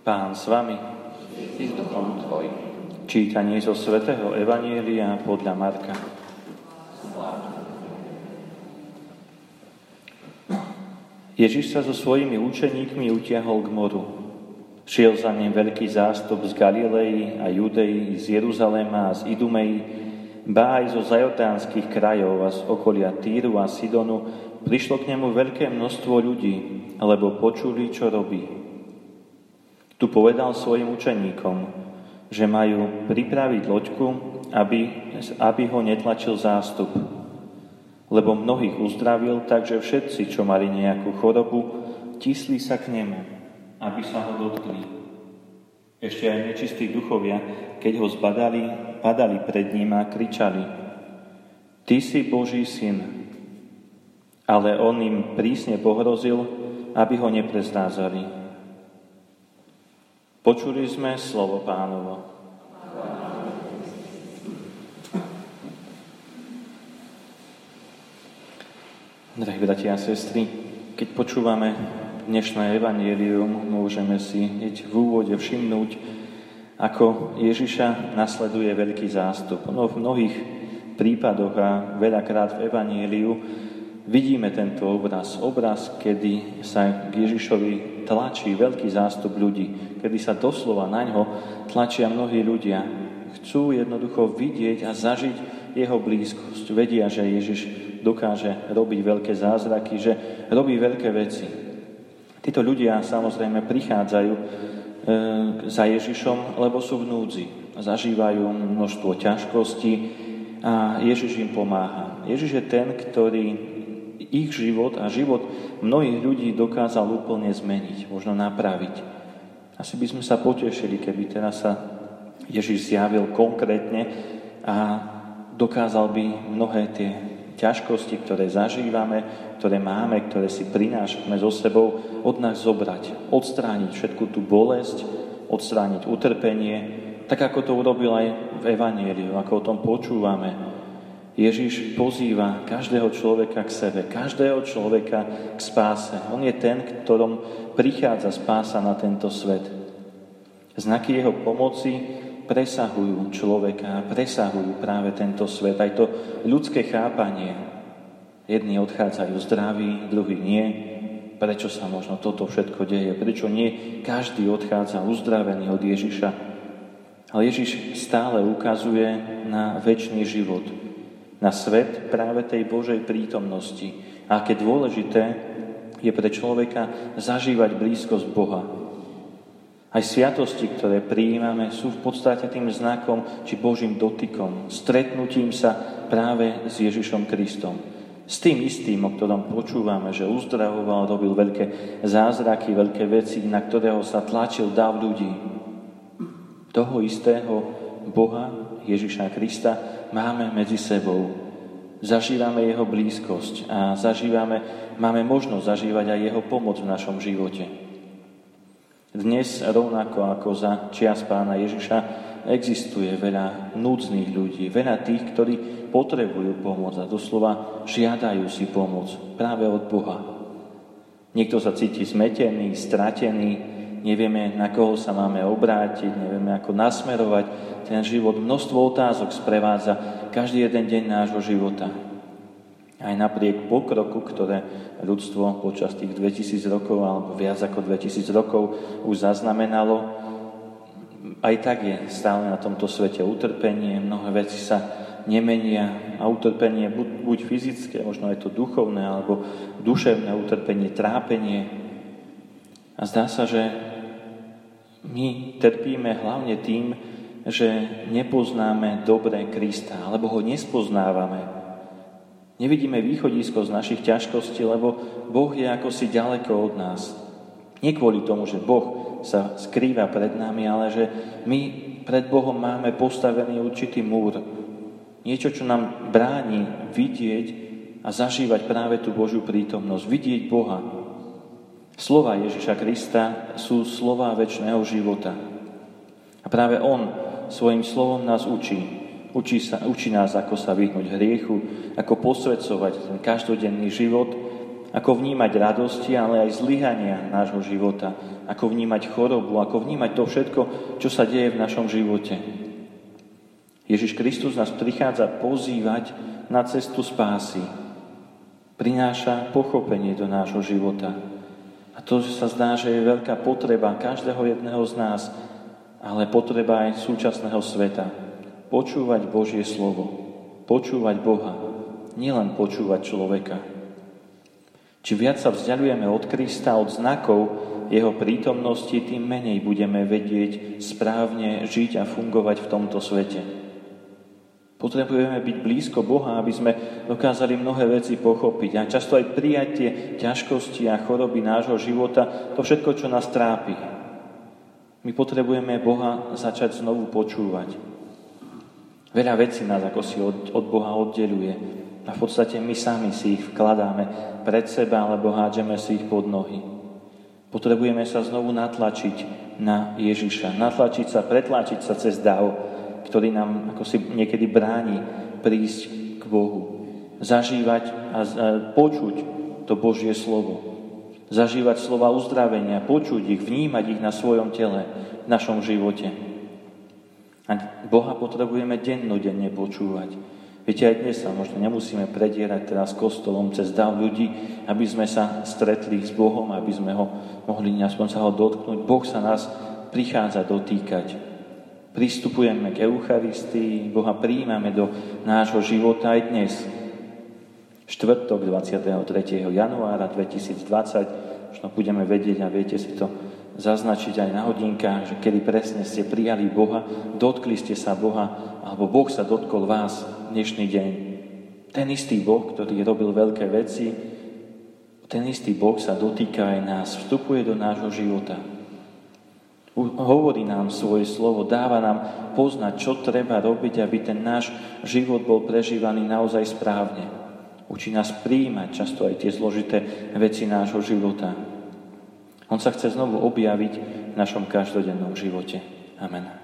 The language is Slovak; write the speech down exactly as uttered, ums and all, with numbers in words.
Pán s vami. I s duchom tvojim. Čítanie zo svätého Evanjelia podľa Marka. Ježiš sa so svojimi učeníkmi utiahol k moru. Šiel za ním veľký zástup z Galilei a Judei, z Jeruzaléma a z Idumei, ba aj zo zajordánskych krajov a z okolia Týru a Sidonu, prišlo k nemu veľké množstvo ľudí, lebo počuli, čo robí. Tu povedal svojim učeníkom, že majú pripraviť loďku, aby, aby ho netlačil zástup. Lebo mnohých uzdravil, takže všetci, čo mali nejakú chorobu, tísli sa k nemu, aby sa ho dotkli. Ešte aj nečistí duchovia, keď ho zbadali, padali pred ním a kričali: Ty si Boží syn. Ale on im prísne pohrozil, aby ho nepreznázali. Počuli sme slovo Pánovo. Drahí bratia a sestry, keď počúvame dnešné evanjelium, môžeme si hneď v úvode všimnúť, ako Ježiša nasleduje veľký zástup. No v mnohých prípadoch a veľakrát v evanjeliu vidíme tento obraz. Obraz, kedy sa k Ježišovi tlačí veľký zástup ľudí, kedy sa doslova na ňo tlačia mnohí ľudia. Chcú jednoducho vidieť a zažiť jeho blízkosť. Vedia, že Ježiš dokáže robiť veľké zázraky, že robí veľké veci. Títo ľudia samozrejme prichádzajú e, za Ježišom, lebo sú v núdzi. Zažívajú množstvo ťažkostí a Ježiš im pomáha. Ježiš je ten, ktorý ich život a život mnohých ľudí dokázal úplne zmeniť, možno napraviť. Asi by sme sa potešili, keby teraz sa Ježiš zjavil konkrétne a dokázal by mnohé tie ťažkosti, ktoré zažívame, ktoré máme, ktoré si prinášame so sebou, od nás zobrať, odstrániť všetku tú bolesť, odstrániť utrpenie, tak ako to urobil aj v evanjeliu, ako o tom počúvame. Ježiš pozýva každého človeka k sebe, každého človeka k spáse. On je ten, ktorom prichádza spása na tento svet. Znaky jeho pomoci presahujú človeka, presahujú práve tento svet, aj to ľudské chápanie. Jedni odchádzajú zdraví, druhí nie. Prečo sa možno toto všetko deje? Prečo nie každý odchádza uzdravený od Ježiša? Ale Ježiš stále ukazuje na večný život, na svet práve tej Božej prítomnosti. A aké dôležité je pre človeka zažívať blízkosť Boha. Aj sviatosti, ktoré prijímame, sú v podstate tým znakom či Božím dotykom, stretnutím sa práve s Ježišom Kristom. S tým istým, o ktorom počúvame, že uzdravoval, robil veľké zázraky, veľké veci, na ktorého sa tlačil dáv ľudí. Toho istého Boha, Ježiša Krista, máme medzi sebou. Zažívame jeho blízkosť a zažívame, máme možnosť zažívať aj jeho pomoc v našom živote. Dnes, rovnako ako za čias pána Ježiša, existuje veľa núdznych ľudí, veľa tých, ktorí potrebujú pomoc a doslova žiadajú si pomoc práve od Boha. Niekto sa cíti zmetený, stratený, nevieme, na koho sa máme obrátiť, nevieme, ako nasmerovať ten život. Množstvo otázok sprevádza každý jeden deň nášho života. Aj napriek pokroku, ktoré ľudstvo počas tých dvetisíc rokov alebo viac ako dvetisíc rokov už zaznamenalo, aj tak je stále na tomto svete utrpenie, mnohé veci sa nemenia a utrpenie buď fyzické, možno aj to duchovné alebo duševné utrpenie, trápenie. A zdá sa, že my trpíme hlavne tým, že nepoznáme dobre Krista, alebo ho nespoznávame. Nevidíme východisko z našich ťažkostí, lebo Boh je akosi ďaleko od nás. Nie kvôli tomu, že Boh sa skrýva pred nami, ale že my pred Bohom máme postavený určitý múr. Niečo, čo nám bráni vidieť a zažívať práve tú Božiu prítomnosť, vidieť Boha. Slova Ježiša Krista sú slova večného života. A práve on svojim slovom nás učí. Učí, sa, učí nás, ako sa vyhnúť hriechu, ako posväcovať ten každodenný život, ako vnímať radosti, ale aj zlyhania nášho života a ako vnímať chorobu, ako vnímať to všetko, čo sa deje v našom živote. Ježiš Kristus nás prichádza pozývať na cestu spásy. Prináša pochopenie do nášho života. A to sa zdá, že je veľká potreba každého jedného z nás, ale potreba aj súčasného sveta. Počúvať Božie slovo. Počúvať Boha. Nielen počúvať človeka. Či viac sa vzdialujeme od Krista, od znakov jeho prítomnosti, tým menej budeme vedieť správne žiť a fungovať v tomto svete. Potrebujeme byť blízko Boha, aby sme dokázali mnohé veci pochopiť. A často aj prijať tie ťažkosti a choroby nášho života, to všetko, čo nás trápi. My potrebujeme Boha začať znovu počúvať. Veľa vecí nás ako si od, od Boha oddeľuje. A v podstate my sami si ich vkladáme pred seba, alebo hádžeme si ich pod nohy. Potrebujeme sa znovu natlačiť na Ježiša. Natlačiť sa, pretlačiť sa cez dav, ktorý nám ako si niekedy bráni prísť k Bohu. Zažívať a počuť to Božie slovo. Zažívať slova uzdravenia, počuť ich, vnímať ich na svojom tele, v našom živote. A Boha potrebujeme dennodenne počúvať. Viete, aj dnes sa možno nemusíme predierať teraz kostolom cez dav ľudí, aby sme sa stretli s Bohom, aby sme ho mohli aspoň sa ho dotknúť. Boh sa nás prichádza dotýkať. Pristupujeme k Eucharistii, Boha prijímame do nášho života aj dnes. Štvrtok dvadsiateho tretieho januára dvetisícdvadsať, možno budeme vedieť a viete si to zaznačiť aj na hodinkách, že kedy presne ste prijali Boha, dotkli ste sa Boha, alebo Boh sa dotkol vás dnešný deň. Ten istý Boh, ktorý robil veľké veci, ten istý Boh sa dotýka aj nás, vstupuje do nášho života. Hovorí nám svoje slovo, dáva nám poznať, čo treba robiť, aby ten náš život bol prežívaný naozaj správne. Učí nás prijímať často aj tie zložité veci nášho života. On sa chce znovu objaviť v našom každodennom živote. Amen.